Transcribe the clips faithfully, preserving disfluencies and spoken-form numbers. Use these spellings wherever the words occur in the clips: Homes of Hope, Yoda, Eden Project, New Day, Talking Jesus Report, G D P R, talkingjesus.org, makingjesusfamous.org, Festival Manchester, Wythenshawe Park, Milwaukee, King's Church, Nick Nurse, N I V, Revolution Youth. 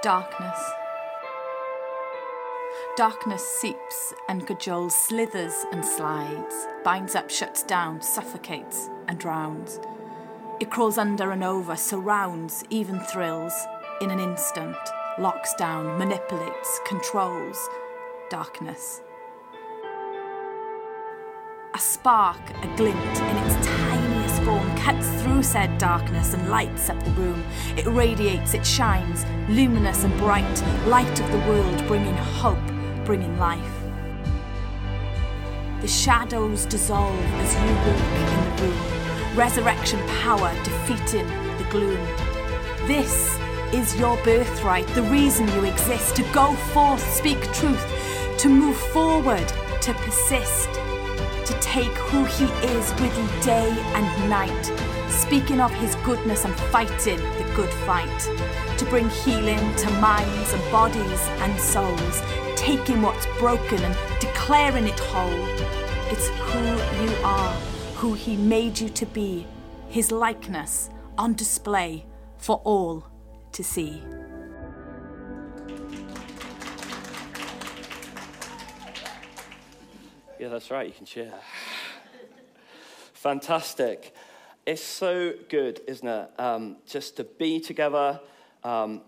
Darkness. Darkness seeps and cajoles, slithers and slides, binds up, shuts down, suffocates and drowns. It crawls under and over, surrounds, even thrills, in an instant, locks down, manipulates, controls. Darkness. A spark, a glint in its tiniest form cuts through said darkness and lights up the room. It radiates, it shines, luminous and bright, light of the world, bringing hope, bringing life. The shadows dissolve as you walk in the room, resurrection power defeating the gloom. This is your birthright, the reason you exist, to go forth, speak truth, to move forward, to persist, to take who he is with you day and night, speaking of his goodness and fighting the good fight, to bring healing to minds and bodies and souls, taking what's broken and declaring it whole. It's who you are, who he made you to be, his likeness on display for all to see. Yeah, that's right, you can cheer. Fantastic. It's so good, isn't it? Um, just to be together, um,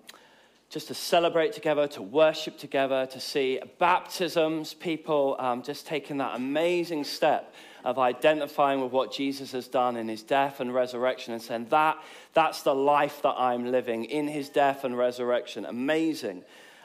just to celebrate together, to worship together, to see baptisms, people um, just taking that amazing step of identifying with what Jesus has done in his death and resurrection and saying, that, that's the life that I'm living in his death and resurrection. Amazing.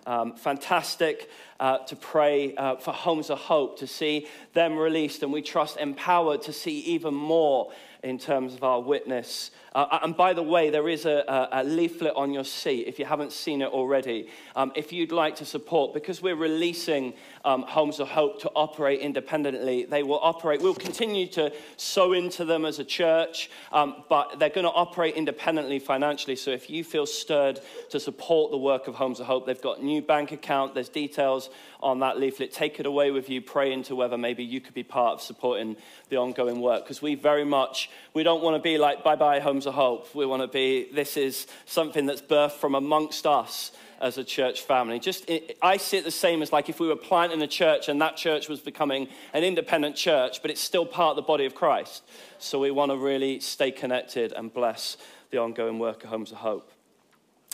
Um, fantastic uh, to pray uh, for Homes of Hope, to see them released and we trust empowered to see even more in terms of our witness. Uh, and by the way, there is a, a leaflet on your seat if you haven't seen it already. Um, if you'd like to support, because we're releasing um, Homes of Hope to operate independently, they will operate. We'll continue to sow into them as a church, um, but they're going to operate independently financially. So if you feel stirred to support the work of Homes of Hope, they've got a new bank account. There's details on that leaflet. Take it away with you. Pray into whether maybe you could be part of supporting the ongoing work, because we very much, we don't want to be like, bye-bye, Homes of Hope. We want to be, this is something that's birthed from amongst us as a church family. Just, it, I see it the same as like if we were planting a church and that church was becoming an independent church, but it's still part of the body of Christ. So we want to really stay connected and bless the ongoing work of Homes of Hope.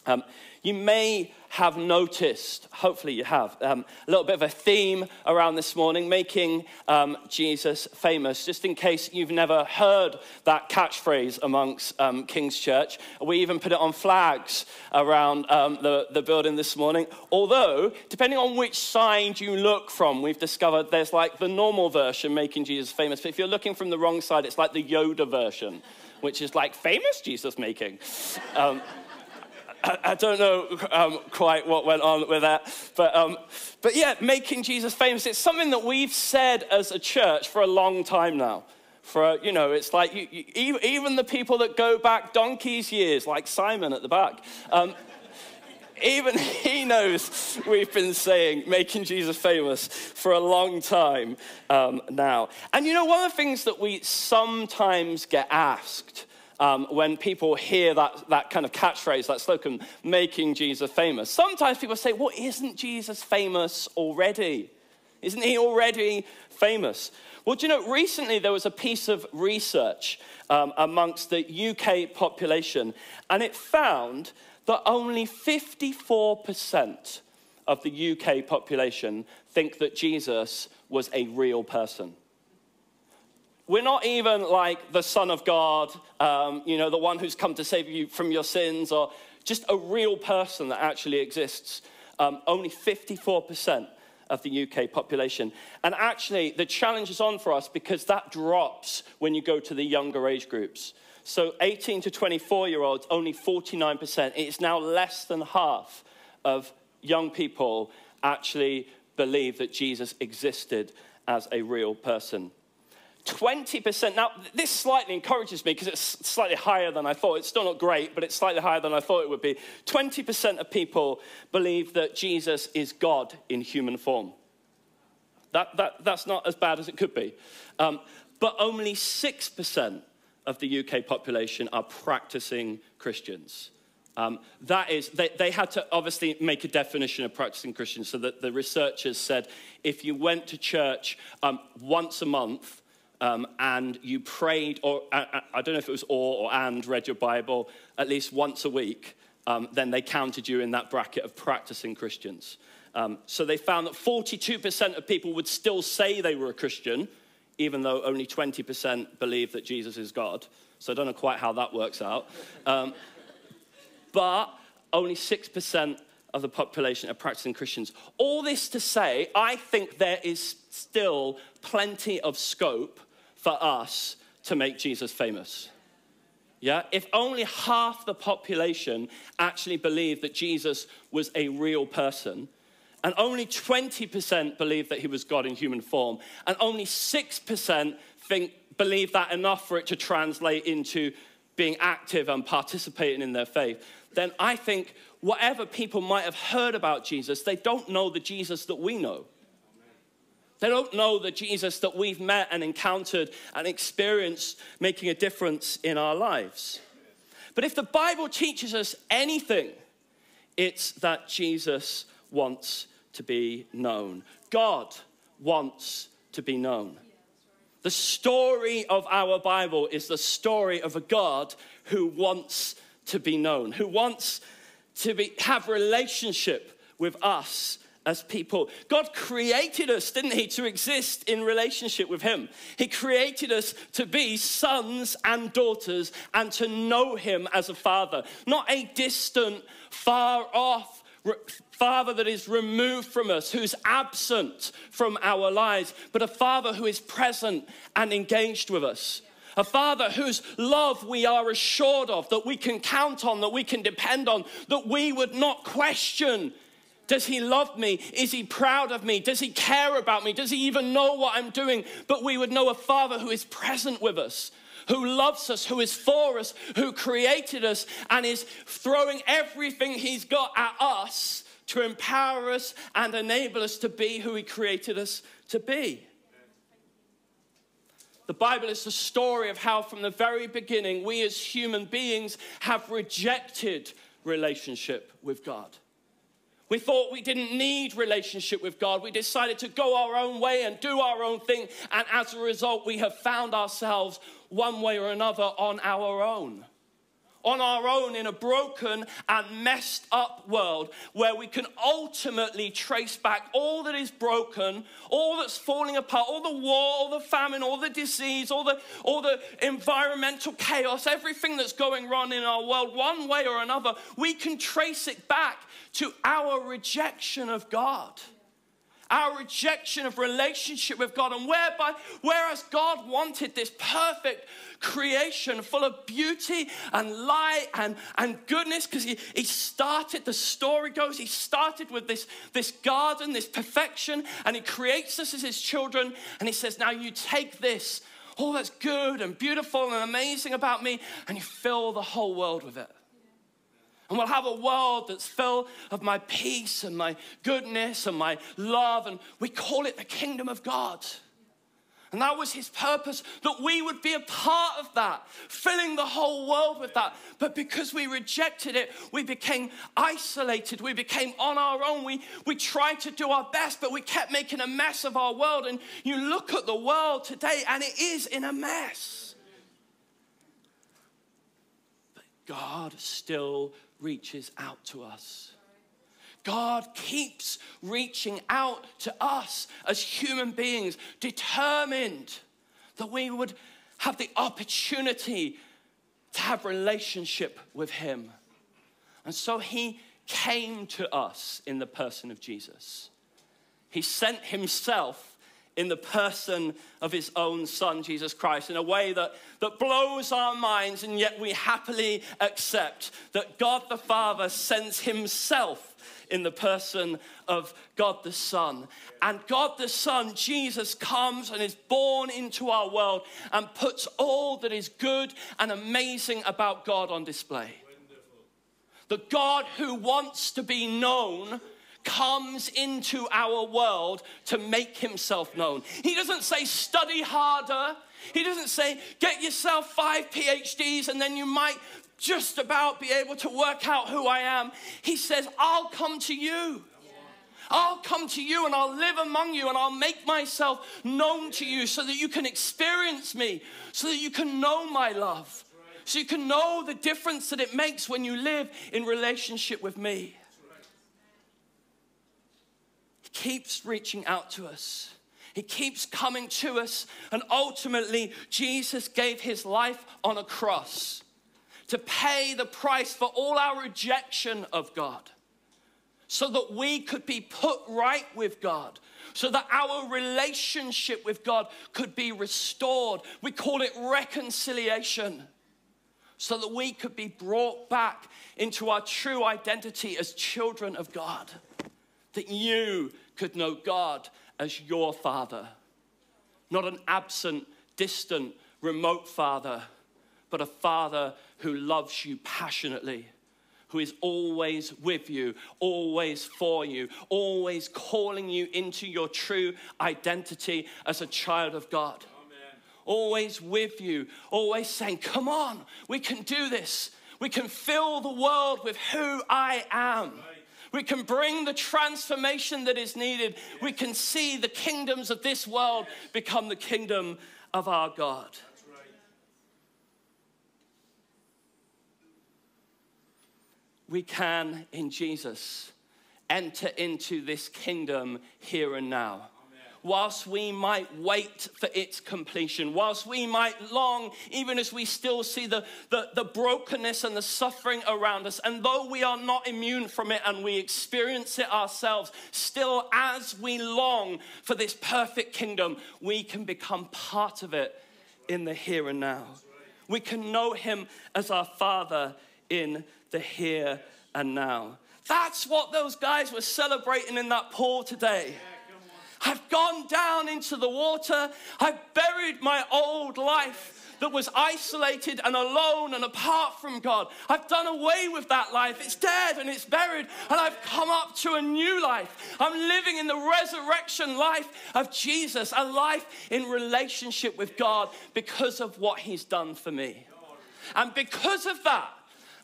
Um, you may have noticed, hopefully you have, um, a little bit of a theme around this morning, making um, Jesus famous. Just in case you've never heard that catchphrase amongst um, King's Church, we even put it on flags around um, the, the building this morning. Although, depending on which side you look from, we've discovered there's like the normal version, making Jesus famous. But if you're looking from the wrong side, it's like the Yoda version, which is like famous Jesus making. Um, I don't know um, quite what went on with that, but um, but yeah, making Jesus famous. It's something that we've said as a church for a long time now. For, you know, it's like you, you, even the people that go back donkey's years, like Simon at the back, um, even he knows we've been saying making Jesus famous for a long time um, now. And you know, one of the things that we sometimes get asked Um, when people hear that, that kind of catchphrase, that slogan, making Jesus famous, sometimes people say, well, isn't Jesus famous already? Isn't he already famous? Well, do you know, recently there was a piece of research um, amongst the U K population, and it found that only fifty-four percent of the U K population think that Jesus was a real person. We're not even like the Son of God, um, you know, the one who's come to save you from your sins, or just a real person that actually exists. Um, only fifty-four percent of the U K population. And actually, the challenge is on for us because that drops when you go to the younger age groups. So eighteen to twenty-four-year-olds, only forty-nine percent. It's now less than half of young people actually believe that Jesus existed as a real person. twenty percent, now this slightly encourages me because it's slightly higher than I thought. It's still not great, but it's slightly higher than I thought it would be. twenty percent of people believe that Jesus is God in human form. That, that, that's not as bad as it could be. Um, but only six percent of the U K population are practicing Christians. Um, that is, they, they had to obviously make a definition of practicing Christians, so that the researchers said if you went to church um, once a month um, and you prayed, or I, I don't know if it was or or and read your Bible at least once a week, um, then they counted you in that bracket of practicing Christians. Um, so they found that forty-two percent of people would still say they were a Christian, even though only twenty percent believe that Jesus is God. So I don't know quite how that works out. Um, but only six percent of the population are practicing Christians. All this to say, I think there is still plenty of scope for us to make Jesus famous. Yeah? If only half the population actually believed that Jesus was a real person, and only twenty percent believe that he was God in human form, and only six percent think, believe that enough for it to translate into being active and participating in their faith, then I think whatever people might have heard about Jesus, they don't know the Jesus that we know. They don't know the Jesus that we've met and encountered and experienced making a difference in our lives. But if the Bible teaches us anything, it's that Jesus wants to be known. God wants to be known. The story of our Bible is the story of a God who wants to be known, who wants to be, have relationship with us as people. God created us, didn't he, to exist in relationship with him. He created us to be sons and daughters and to know him as a father, not a distant, far-off Father that is removed from us, who's absent from our lives, but a Father who is present and engaged with us. A Father whose love we are assured of, that we can count on, that we can depend on, that we would not question. Does he love me? Is he proud of me? Does he care about me? Does he even know what I'm doing? But we would know a Father who is present with us, who loves us, who is for us, who created us, and is throwing everything he's got at us to empower us and enable us to be who he created us to be. The Bible is the story of how from the very beginning we as human beings have rejected relationship with God. We thought we didn't need relationship with God. We decided to go our own way and do our own thing. And as a result, we have found ourselves one way or another on our own. On our own in a broken and messed up world where we can ultimately trace back all that is broken, all that's falling apart, all the war, all the famine, all the disease, all the, all the environmental chaos, everything that's going wrong in our world, one way or another, we can trace it back to our rejection of God, our rejection of relationship with God. And whereby, whereas God wanted this perfect creation full of beauty and light and, and goodness, because he, he started, the story goes, he started with this, this garden, this perfection, and he creates us as his children, and he says, now you take this, all that's good and beautiful and amazing about me, and you fill the whole world with it. And we'll have a world that's full of my peace and my goodness and my love. And we call it the kingdom of God. And that was his purpose, that we would be a part of that, filling the whole world with that. But because we rejected it, we became isolated. We became on our own. We, we tried to do our best, but we kept making a mess of our world. And you look at the world today, and it is in a mess. But God still reaches out to us. God keeps reaching out to us as human beings, determined that we would have the opportunity to have relationship with him. And so he came to us in the person of Jesus. He sent himself in the person of his own son, Jesus Christ, in a way that, that blows our minds, and yet we happily accept that God the Father sends himself in the person of God the Son. And God the Son, Jesus, comes and is born into our world and puts all that is good and amazing about God on display. Wonderful. The God who wants to be known comes into our world to make himself known. He doesn't say study harder. He doesn't say get yourself five P H Ds and then you might just about be able to work out who I am, he says, I'll come to you. I'll come to you and I'll live among you and I'll make myself known to you so that you can experience me, so that you can know my love, so you can know the difference that it makes when you live in relationship with me. He keeps reaching out to us. He keeps coming to us. And ultimately, Jesus gave his life on a cross to pay the price for all our rejection of God, so that we could be put right with God, so that our relationship with God could be restored. We call it reconciliation, so that we could be brought back into our true identity as children of God, that you could know God as your Father, not an absent, distant, remote Father, but a Father who loves you passionately, who is always with you, always for you, always calling you into your true identity as a child of God. Amen. Always with you, always saying, come on, we can do this. We can fill the world with who I am. Right. We can bring the transformation that is needed. Yes. We can see the kingdoms of this world yes. become the kingdom of our God. We can, in Jesus, enter into this kingdom here and now. Amen. Whilst we might wait for its completion, whilst we might long, even as we still see the, the, the brokenness and the suffering around us, and though we are not immune from it and we experience it ourselves, still as we long for this perfect kingdom, we can become part of it in the here and now. We can know him as our Father in the here and now. That's what those guys were celebrating in that pool today. Yeah, I've gone down into the water. I've buried my old life that was isolated and alone and apart from God. I've done away with that life. It's dead and it's buried, and I've come up to a new life. I'm living in the resurrection life of Jesus, a life in relationship with God because of what he's done for me. And because of that,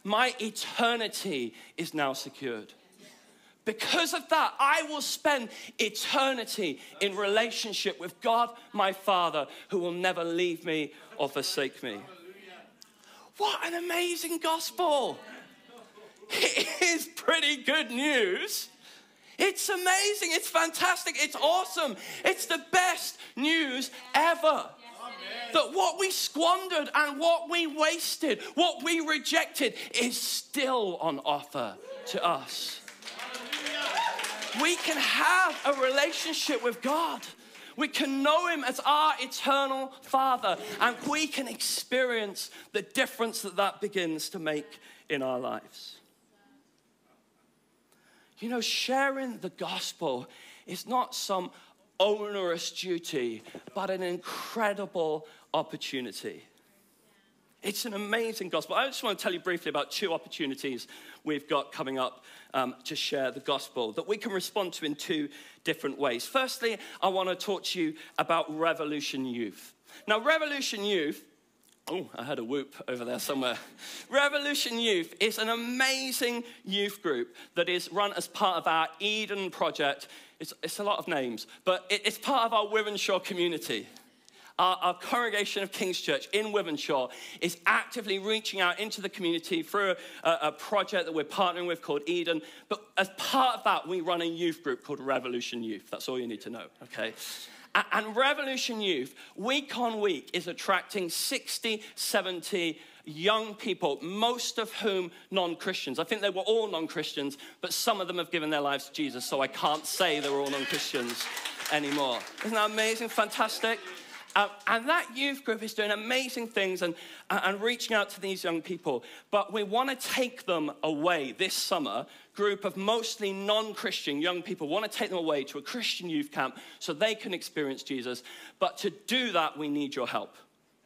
my eternity is now secured. Because of that, I will spend eternity in relationship with God, my Father, who will never leave me or forsake me. What an amazing gospel. It is pretty good news. It's amazing. It's fantastic. It's awesome. It's the best news ever. That what we squandered and what we wasted, what we rejected, is still on offer to us. We can have a relationship with God. We can know him as our eternal Father, and we can experience the difference that that begins to make in our lives. You know, sharing the gospel is not some onerous duty, but an incredible opportunity. It's an amazing gospel. I just want to tell you briefly about two opportunities we've got coming up um, to share the gospel that we can respond to in two different ways. Firstly, I want to talk to you about Revolution Youth. Now, Revolution Youth, oh, I heard a whoop over there somewhere. Revolution Youth is an amazing youth group that is run as part of our Eden Project. It's, it's a lot of names, but it, it's part of our Wythenshawe community. Our, our congregation of King's Church in Wythenshawe is actively reaching out into the community through a, a project that we're partnering with called Eden. But as part of that, we run a youth group called Revolution Youth. That's all you need to know, okay? And Revolution Youth, week on week, is attracting sixty, seventy young people, most of whom non-Christians. I think they were all non-Christians, but some of them have given their lives to Jesus, so I can't say they're all non-Christians anymore. Isn't that amazing? Fantastic. Uh, and that youth group is doing amazing things and, uh, and reaching out to these young people. But we want to take them away this summer. Group of mostly non-Christian young people, want to take them away to a Christian youth camp so they can experience Jesus. But to do that, we need your help.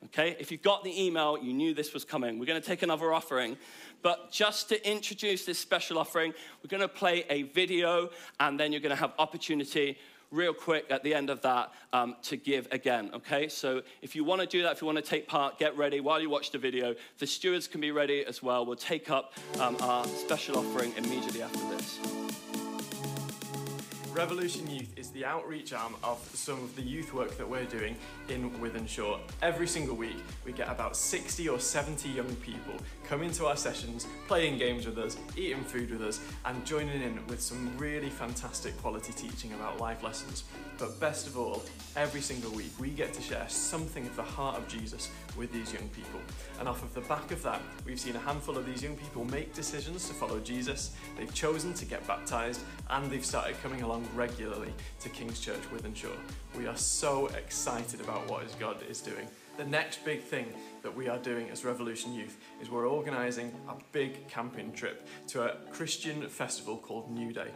Okay? If you got the email, you knew this was coming. We're going to take another offering. But just to introduce this special offering, we're going to play a video, and then you're going to have opportunity real quick at the end of that um, to give again, okay? So if you want to do that, if you want to take part, get ready while you watch the video. The stewards can be ready as well. We'll take up um, our special offering immediately after this. Revolution Youth is the outreach arm of some of the youth work that we're doing in Wythenshawe. Every single week, we get about sixty or seventy young people coming to our sessions, playing games with us, eating food with us, and joining in with some really fantastic quality teaching about life lessons. But best of all, every single week, we get to share something of the heart of Jesus with these young people. And off of the back of that, we've seen a handful of these young people make decisions to follow Jesus. They've chosen to get baptized, and they've started coming along regularly to King's Church Wythenshawe. We are so excited about what God is doing. The next big thing that we are doing as Revolution Youth is we're organising a big camping trip to a Christian festival called New Day.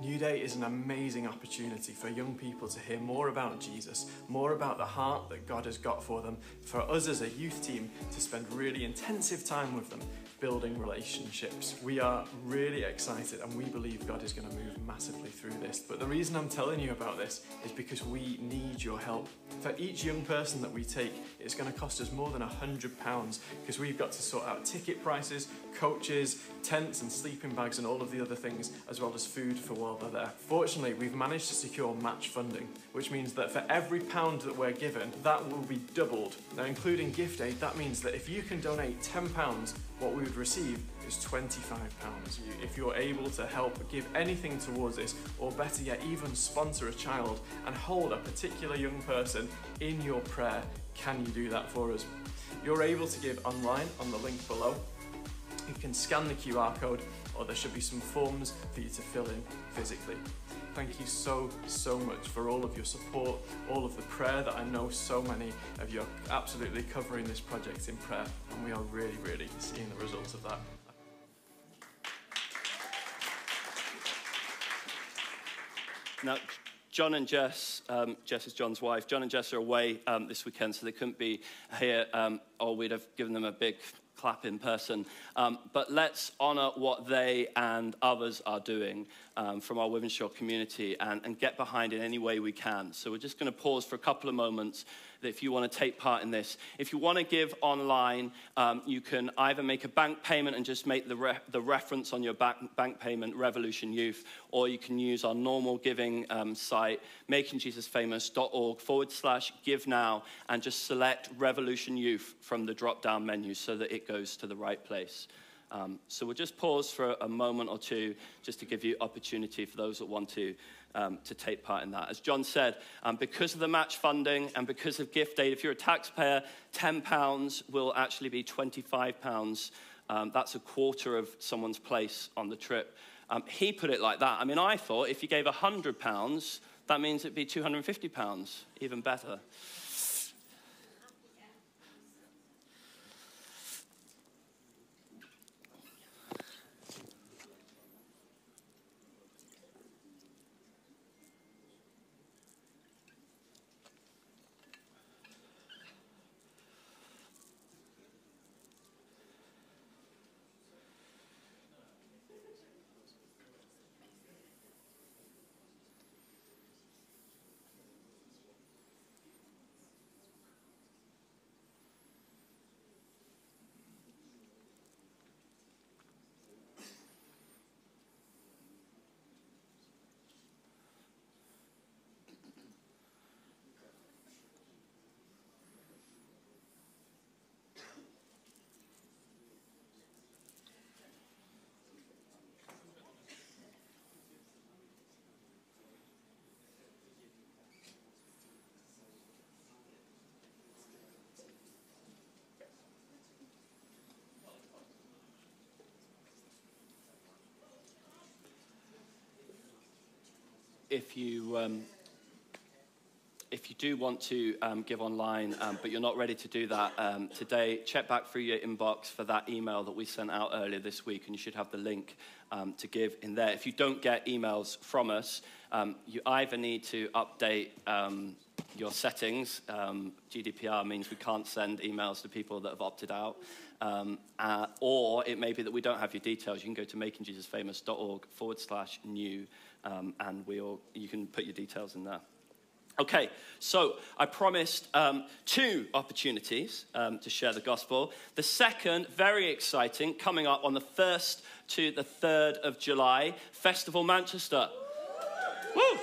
New Day is an amazing opportunity for young people to hear more about Jesus, more about the heart that God has got for them, for us as a youth team to spend really intensive time with them, building relationships. We are really excited and we believe God is going to move massively through this. But the reason I'm telling you about this is because we need your help. For each young person that we take, it's going to cost us more than a hundred pounds, because we've got to sort out ticket prices, coaches, tents and sleeping bags and all of the other things, as well as food for while they're there. Fortunately, we've managed to secure match funding, which means that for every pound that we're given, that will be doubled. Now, including gift aid, that means that if you can donate ten pounds, what we would receive is twenty-five pounds. If you're able to help give anything towards this, or better yet, even sponsor a child and hold a particular young person in your prayer, can you do that for us? You're able to give online on the link below. You can scan the Q R code, or there should be some forms for you to fill in physically. Thank you so, so much for all of your support, all of the prayer that I know so many of you are absolutely covering this project in prayer, and we are really, really seeing the results of that. Now, John and Jess, um, Jess is John's wife, John and Jess are away um, this weekend, so they couldn't be here, um, or we'd have given them a big clap in person. Um, but let's honour what they and others are doing um, from our Wythenshawe community and, and get behind in any way we can. So we're just going to pause for a couple of moments if you want to take part in this. If you want to give online, um, you can either make a bank payment and just make the, re the reference on your bank, bank payment, Revolution Youth, or you can use our normal giving um, site, making jesus famous dot org forward slash give now, and just select Revolution Youth from the drop-down menu so that it goes to the right place. Um, so we'll just pause for a moment or two just to give you opportunity for those that want to um, to take part in that. As John said, um, because of the match funding and because of gift aid, if you're a taxpayer, ten pounds will actually be twenty-five pounds. Um, that's a quarter of someone's place on the trip. Um, he put it like that. I mean, I thought if you gave a hundred pounds, that means it'd be two hundred and fifty pounds, even better. If you, um, if you do want to um, give online, um, but you're not ready to do that um, today, check back through your inbox for that email that we sent out earlier this week, and you should have the link um, to give in there. If you don't get emails from us, um, you either need to update um, your settings. Um, G D P R means we can't send emails to people that have opted out, Um, uh, or it may be that we don't have your details. You can go to makingjesusfamous.org forward slash new, um, and we'll, you can put your details in there. Okay, so I promised um, two opportunities um, to share the gospel. The second, very exciting, coming up on the first to the third of July, Festival Manchester. Woo!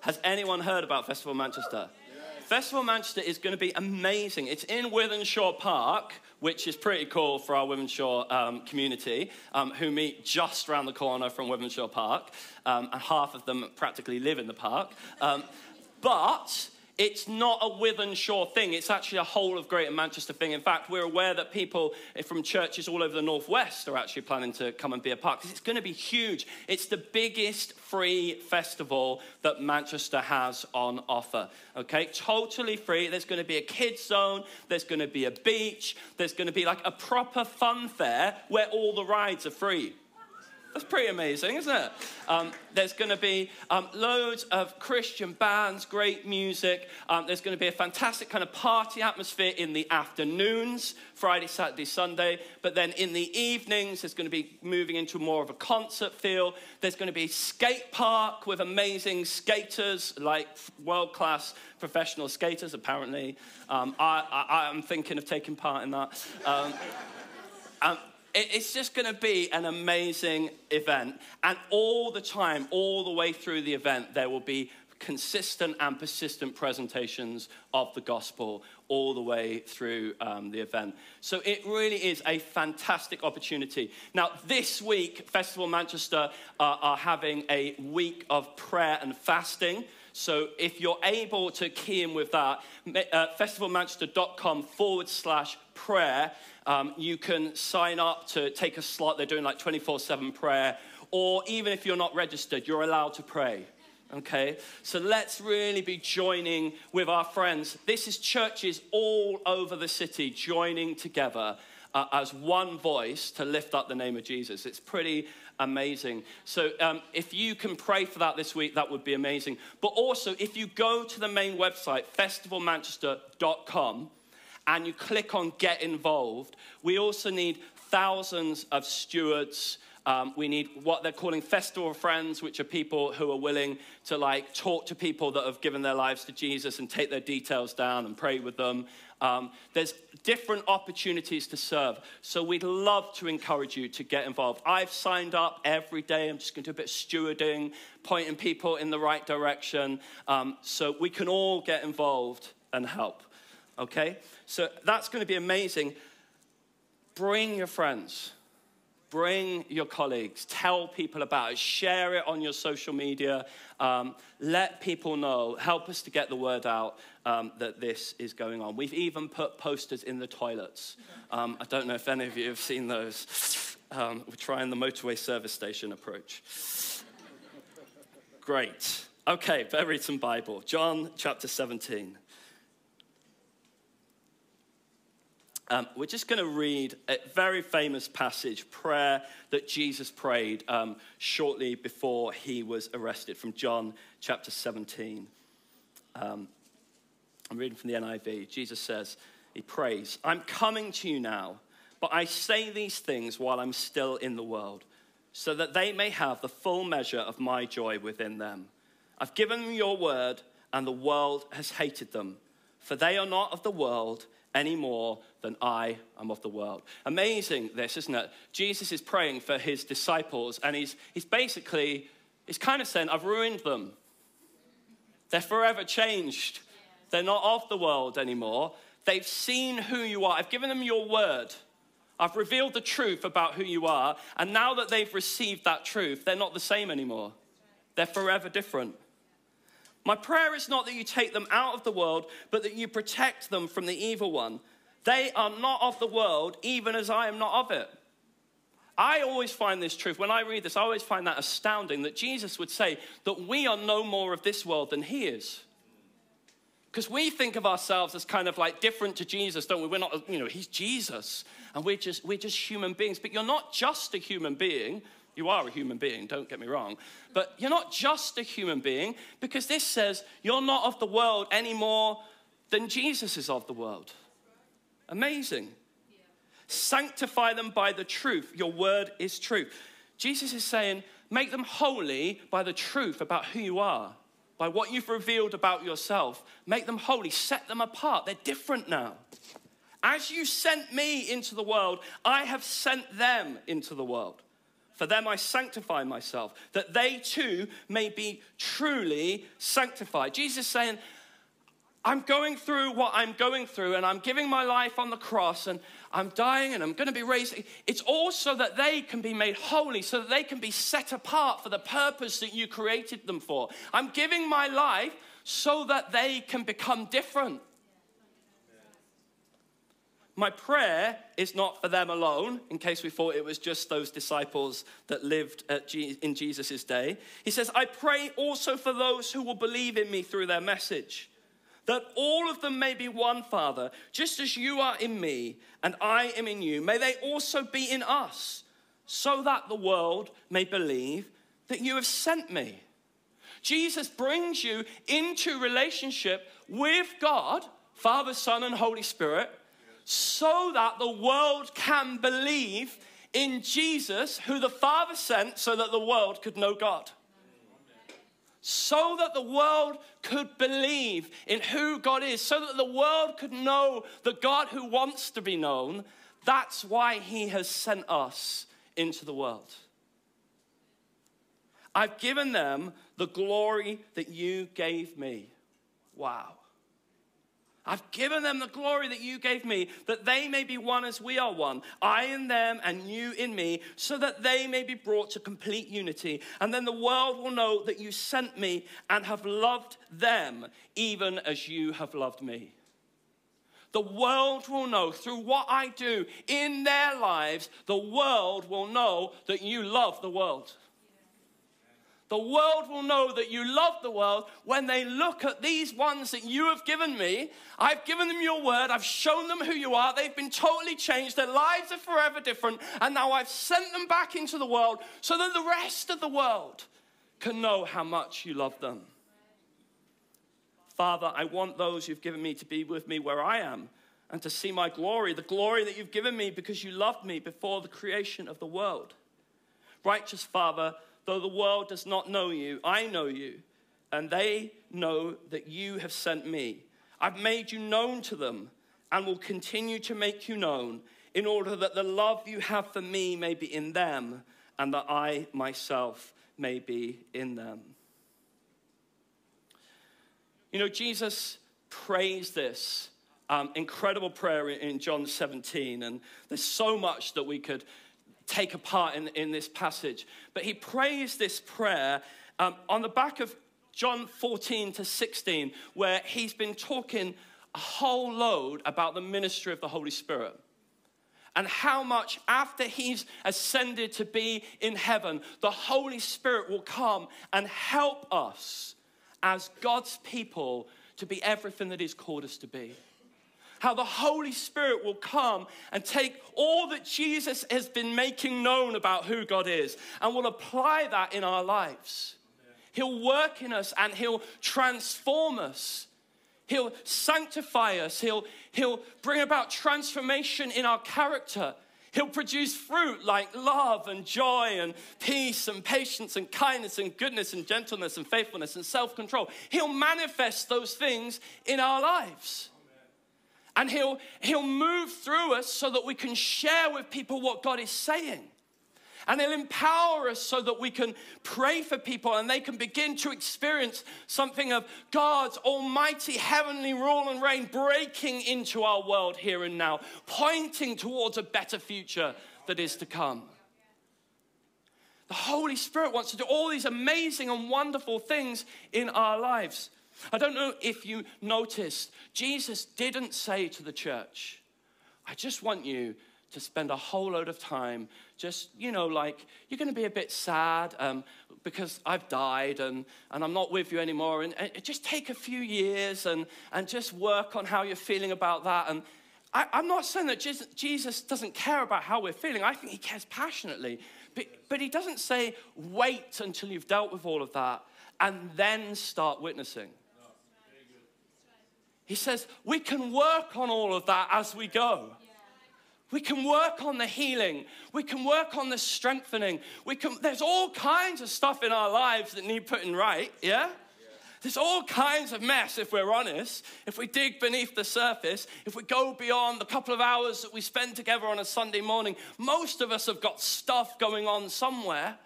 Has anyone heard about Festival Manchester? Festival Manchester is going to be amazing. It's in Wythenshawe Park, which is pretty cool for our Wythenshawe um, community, um, who meet just around the corner from Wythenshawe Park, um, and half of them practically live in the park. Um, but it's not a Wythenshawe thing. It's actually a whole of Greater Manchester thing. In fact, we're aware that people from churches all over the Northwest are actually planning to come and be a part. It's going to be huge. It's the biggest free festival that Manchester has on offer. Okay, totally free. There's going to be a kids zone. There's going to be a beach. There's going to be like a proper fun fair where all the rides are free. That's pretty amazing, isn't it? Um, there's going to be um, loads of Christian bands, great music. Um, there's going to be a fantastic kind of party atmosphere in the afternoons, Friday, Saturday, Sunday. But then in the evenings, there's going to be moving into more of a concert feel. There's going to be a skate park with amazing skaters, like world-class professional skaters, apparently. Um, I, I, I'm thinking of taking part in that. Um, um, It's just going to be an amazing event. And all the time, all the way through the event, there will be consistent and persistent presentations of the gospel all the way through um, the event. So it really is a fantastic opportunity. Now, this week, Festival Manchester uh, are having a week of prayer and fasting. So if you're able to key in with that, uh, festivalmanchester.com forward slash prayer, um, you can sign up to take a slot. They're doing like twenty-four seven prayer. Or even if you're not registered, you're allowed to pray. Okay, so let's really be joining with our friends. This is churches all over the city joining together uh, as one voice to lift up the name of Jesus. It's pretty amazing. So um, if you can pray for that this week, that would be amazing. But also, if you go to the main website, festival manchester dot com, and you click on Get Involved, we also need thousands of stewards. Um, we need what they're calling festival friends, which are people who are willing to, like, talk to people that have given their lives to Jesus and take their details down and pray with them. Um, there's different opportunities to serve. So we'd love to encourage you to get involved. I've signed up every day. I'm just going to do a bit of stewarding, pointing people in the right direction. Um, so we can all get involved and help. Okay? So that's going to be amazing. Bring your friends. Bring your colleagues, tell people about it, share it on your social media, um, let people know, help us to get the word out um, that this is going on. We've even put posters in the toilets. Um, I don't know if any of you have seen those. Um, we're trying the motorway service station approach. Great. Okay, better read some Bible. John chapter seventeen. Um, we're just going to read a very famous passage, prayer that Jesus prayed um, shortly before he was arrested, from John chapter seventeen. Um, I'm reading from the N I V. Jesus says, he prays, "I'm coming to you now, but I say these things while I'm still in the world, so that they may have the full measure of my joy within them. I've given them your word, and the world has hated them, for they are not of the world any more than I am of the world." Amazing this, isn't it? Jesus is praying for his disciples, and he's, he's basically, he's kind of saying, I've ruined them. They're forever changed. They're not of the world anymore. They've seen who you are. I've given them your word. I've revealed the truth about who you are, and now that they've received that truth, they're not the same anymore. They're forever different. My prayer is not that you take them out of the world, but that you protect them from the evil one. They are not of the world, even as I am not of it. I always find this truth. When I read this, I always find that astounding, that Jesus would say that we are no more of this world than he is. Because we think of ourselves as kind of like different to Jesus, don't we? We're not, you know, he's Jesus, and we're just, we're just human beings. But you're not just a human being. You are a human being, don't get me wrong. But you're not just a human being, because this says you're not of the world any more than Jesus is of the world. Amazing. Yeah. Sanctify them by the truth. Your word is truth. Jesus is saying, make them holy by the truth about who you are, by what you've revealed about yourself. Make them holy. Set them apart. They're different now. As you sent me into the world, I have sent them into the world. For them I sanctify myself, that they too may be truly sanctified. Jesus is saying, I'm going through what I'm going through, and I'm giving my life on the cross, and I'm dying, and I'm going to be raised. It's all so that they can be made holy, so that they can be set apart for the purpose that you created them for. I'm giving my life so that they can become different. My prayer is not for them alone, in case we thought it was just those disciples that lived at Je- in Jesus' day. He says, I pray also for those who will believe in me through their message, that all of them may be one, Father, just as you are in me and I am in you. May they also be in us, so that the world may believe that you have sent me. Jesus brings you into relationship with God, Father, Son, and Holy Spirit, so that the world can believe in Jesus, who the Father sent so that the world could know God. So that the world could believe in who God is, so that the world could know the God who wants to be known. That's why he has sent us into the world. I've given them the glory that you gave me. Wow. I've given them the glory that you gave me, that they may be one as we are one, I in them and you in me, so that they may be brought to complete unity. And then the world will know that you sent me and have loved them, even as you have loved me. The world will know through what I do in their lives, the world will know that you love the world. The world will know that you love the world when they look at these ones that you have given me. I've given them your word. I've shown them who you are. They've been totally changed. Their lives are forever different. And now I've sent them back into the world so that the rest of the world can know how much you love them. Father, I want those you've given me to be with me where I am and to see my glory, the glory that you've given me because you loved me before the creation of the world. Righteous Father, though the world does not know you, I know you, and they know that you have sent me. I've made you known to them and will continue to make you known in order that the love you have for me may be in them and that I myself may be in them. You know, Jesus prays this um, incredible prayer in John seventeen, and there's so much that we could take a part in, in this passage. But he prays this prayer um, on the back of John fourteen to sixteen, where he's been talking a whole load about the ministry of the Holy Spirit and how much after he's ascended to be in heaven, the Holy Spirit will come and help us as God's people to be everything that he's called us to be. How the Holy Spirit will come and take all that Jesus has been making known about who God is and will apply that in our lives. He'll work in us and he'll transform us. He'll sanctify us. He'll, he'll bring about transformation in our character. He'll produce fruit like love and joy and peace and patience and kindness and goodness and gentleness and faithfulness and self-control. He'll manifest those things in our lives. And he'll, he'll move through us so that we can share with people what God is saying. And he'll empower us so that we can pray for people and they can begin to experience something of God's almighty heavenly rule and reign breaking into our world here and now, pointing towards a better future that is to come. The Holy Spirit wants to do all these amazing and wonderful things in our lives. I don't know if you noticed, Jesus didn't say to the church, I just want you to spend a whole load of time just, you know, like, you're going to be a bit sad um, because I've died and, and I'm not with you anymore. And, and just take a few years and, and just work on how you're feeling about that. And I, I'm not saying that Jesus, Jesus doesn't care about how we're feeling. I think he cares passionately. But, but he doesn't say, wait until you've dealt with all of that and then start witnessing. He says, we can work on all of that as we go. We can work on the healing. We can work on the strengthening. We can, there's all kinds of stuff in our lives that need putting right, yeah? yeah? There's all kinds of mess, if we're honest. If we dig beneath the surface, if we go beyond the couple of hours that we spend together on a Sunday morning, most of us have got stuff going on somewhere.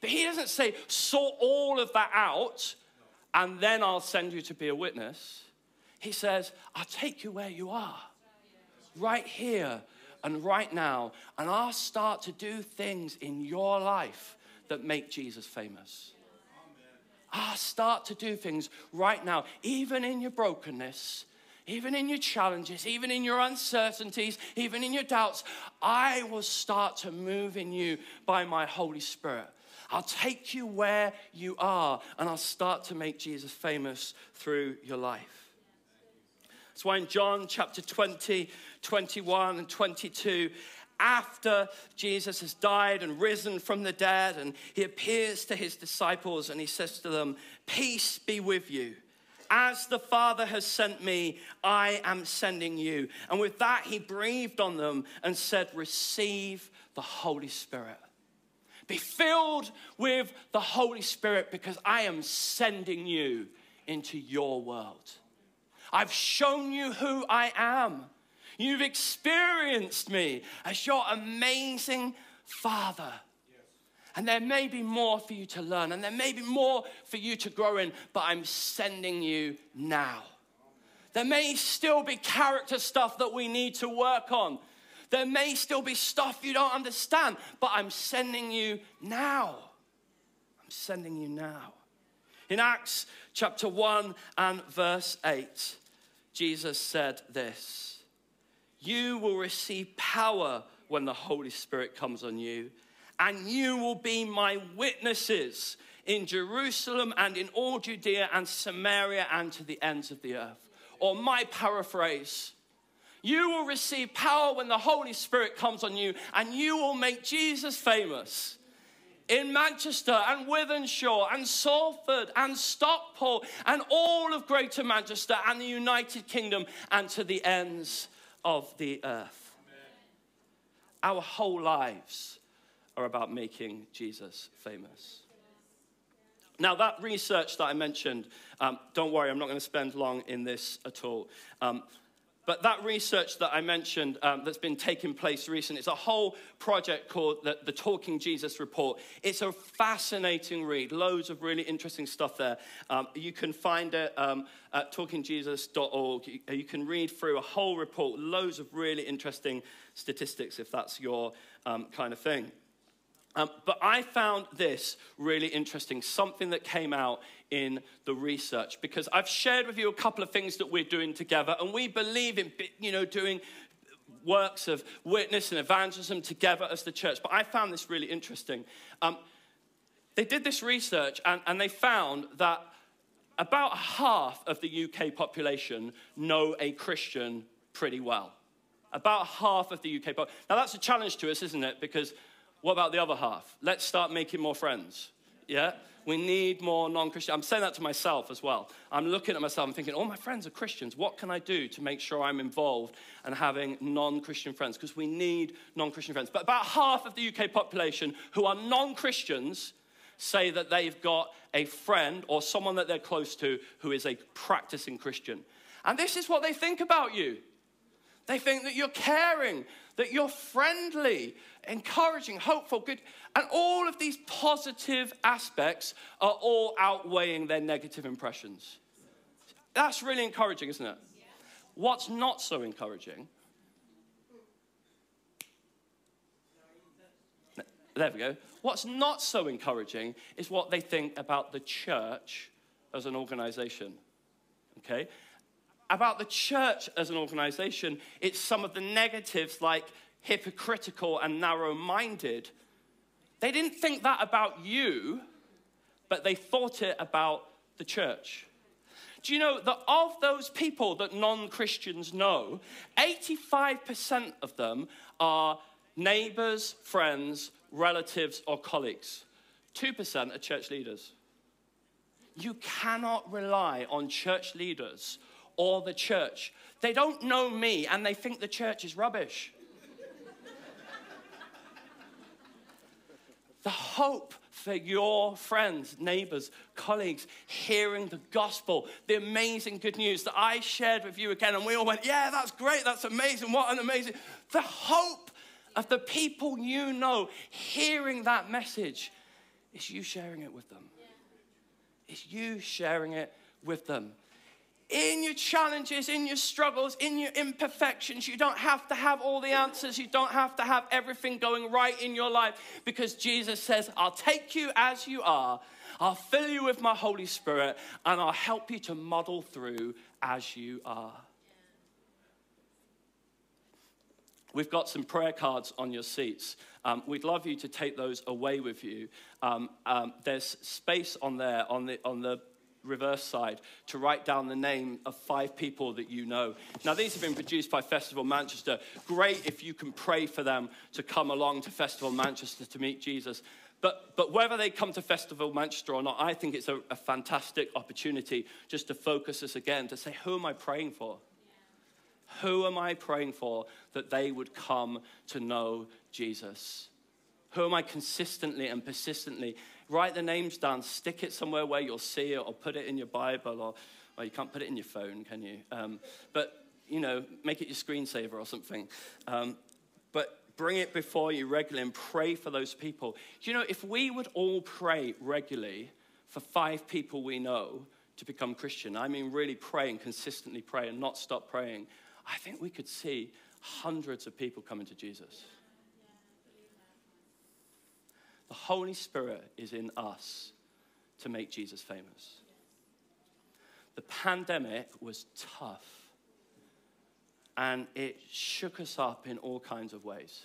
But he doesn't say, sort all of that out, and then I'll send you to be a witness. He says, I'll take you where you are. Right here and right now, and I'll start to do things in your life that make Jesus famous. Amen. I'll start to do things right now, even in your brokenness, even in your challenges, even in your uncertainties, even in your doubts. I will start to move in you by my Holy Spirit. I'll take you where you are, and I'll start to make Jesus famous through your life. That's why in John chapter twenty, twenty-one, and twenty-two, after Jesus has died and risen from the dead, and he appears to his disciples and he says to them, peace be with you. As the Father has sent me, I am sending you. And with that, he breathed on them and said, receive the Holy Spirit. Be filled with the Holy Spirit, because I am sending you into your world. I've shown you who I am. You've experienced me as your amazing Father. Yes. And there may be more for you to learn, and there may be more for you to grow in, but I'm sending you now. There may still be character stuff that we need to work on. There may still be stuff you don't understand, but I'm sending you now. I'm sending you now. In Acts chapter one and verse eight, Jesus said this, you will receive power when the Holy Spirit comes on you, and you will be my witnesses in Jerusalem and in all Judea and Samaria and to the ends of the earth. Or my paraphrase, you will receive power when the Holy Spirit comes on you, and you will make Jesus famous. In Manchester and Wythenshawe and Salford and Stockport and all of Greater Manchester and the United Kingdom and to the ends of the earth. Amen. Our whole lives are about making Jesus famous. Now, that research that I mentioned, um, don't worry, I'm not going to spend long in this at all. Um, But that research that I mentioned um, that's been taking place recently, it's a whole project called the, the Talking Jesus Report. It's a fascinating read. Loads of really interesting stuff there. Um, you can find it um, at talking jesus dot org. You, you can read through a whole report, loads of really interesting statistics, if that's your um, kind of thing. Um, but I found this really interesting, something that came out in the research, because I've shared with you a couple of things that we're doing together, and we believe in, you know, doing works of witness and evangelism together as the church. But I found this really interesting. Um, they did this research, and, and they found that about half of the U K population know a Christian pretty well. About half of the U K population. Now, that's a challenge to us, isn't it? Because what about the other half? Let's start making more friends, yeah? We need more non-Christian. I'm saying that to myself as well. I'm looking at myself and thinking, all my friends are Christians. What can I do to make sure I'm involved and having non-Christian friends? Because we need non-Christian friends. But about half of the U K population who are non-Christians say that they've got a friend or someone that they're close to who is a practicing Christian. And this is what they think about you. They think that you're caring, that you're friendly, encouraging, hopeful, good. And all of these positive aspects are all outweighing their negative impressions. That's really encouraging, isn't it? Yeah. What's not so encouraging? There we go. What's not so encouraging is what they think about the church as an organization, okay? About the church as an organization, it's some of the negatives like hypocritical and narrow-minded. They didn't think that about you, but they thought it about the church. Do you know that of those people that non-Christians know, eighty-five percent of them are neighbors, friends, relatives, or colleagues. two percent are church leaders. You cannot rely on church leaders or the church. They don't know me, and they think the church is rubbish. The hope for your friends, neighbors, colleagues, hearing the gospel, the amazing good news that I shared with you again, and we all went, yeah, that's great, that's amazing, what an amazing... The hope of the people you know hearing that message is you sharing it with them. It's you sharing it with them. In your challenges, in your struggles, in your imperfections, you don't have to have all the answers. You don't have to have everything going right in your life, because Jesus says, I'll take you as you are. I'll fill you with my Holy Spirit, and I'll help you to model through as you are. We've got some prayer cards on your seats. Um, we'd love you to take those away with you. Um, um, there's space on there, on the on the reverse side, to write down the name of five people that you know. Now, these have been produced by Festival Manchester. Great if you can pray for them to come along to Festival Manchester to meet Jesus. But, but whether they come to Festival Manchester or not, I think it's a, a fantastic opportunity just to focus us again, to say, who am I praying for? Who am I praying for that they would come to know Jesus? Who am I consistently and persistently? Write the names down, stick it somewhere where you'll see it, or put it in your Bible, or well, you can't put it in your phone, can you? Um, but, you know, make it your screensaver or something. Um, but bring it before you regularly and pray for those people. You know, if we would all pray regularly for five people we know to become Christian, I mean really pray and consistently pray and not stop praying, I think we could see hundreds of people coming to Jesus. The Holy Spirit is in us to make Jesus famous. The pandemic was tough, and it shook us up in all kinds of ways.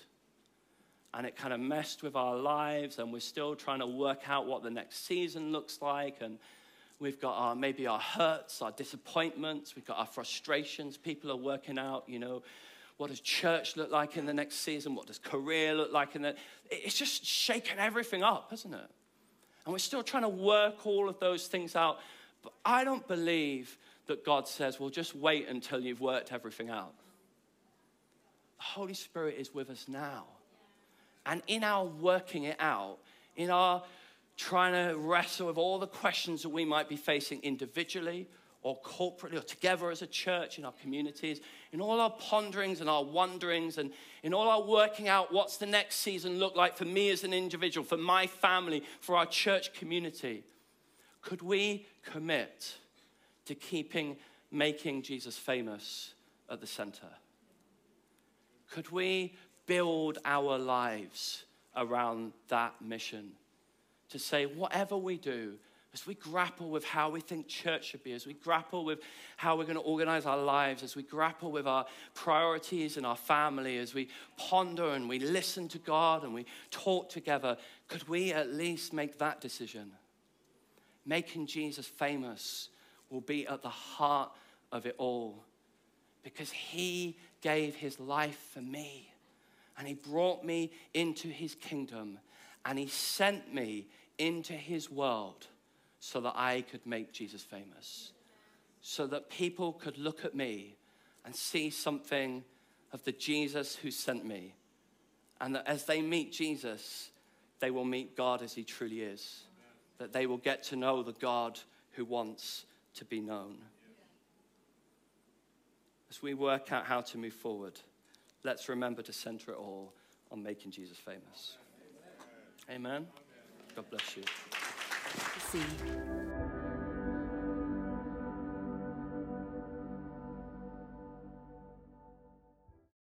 And it kind of messed with our lives, and we're still trying to work out what the next season looks like, and we've got our, maybe our hurts, our disappointments, we've got our frustrations. People are working out, you know, what does church look like in the next season? What does career look like in the... It's just shaking everything up, isn't it? And we're still trying to work all of those things out. But I don't believe that God says, well, just wait until you've worked everything out. The Holy Spirit is with us now. And in our working it out, in our trying to wrestle with all the questions that we might be facing individually, or corporately, or together as a church, in our communities, in all our ponderings and our wonderings, and in all our working out what's the next season look like for me as an individual, for my family, for our church community, could we commit to keeping making Jesus famous at the center? Could we build our lives around that mission to say, whatever we do, as we grapple with how we think church should be, as we grapple with how we're going to organize our lives, as we grapple with our priorities and our family, as we ponder and we listen to God and we talk together, could we at least make that decision? Making Jesus famous will be at the heart of it all, because he gave his life for me, and he brought me into his kingdom, and he sent me into his world so that I could make Jesus famous, so that people could look at me and see something of the Jesus who sent me, and that as they meet Jesus, they will meet God as he truly is, that they will get to know the God who wants to be known. As we work out how to move forward, let's remember to center it all on making Jesus famous. Amen. God bless you. See.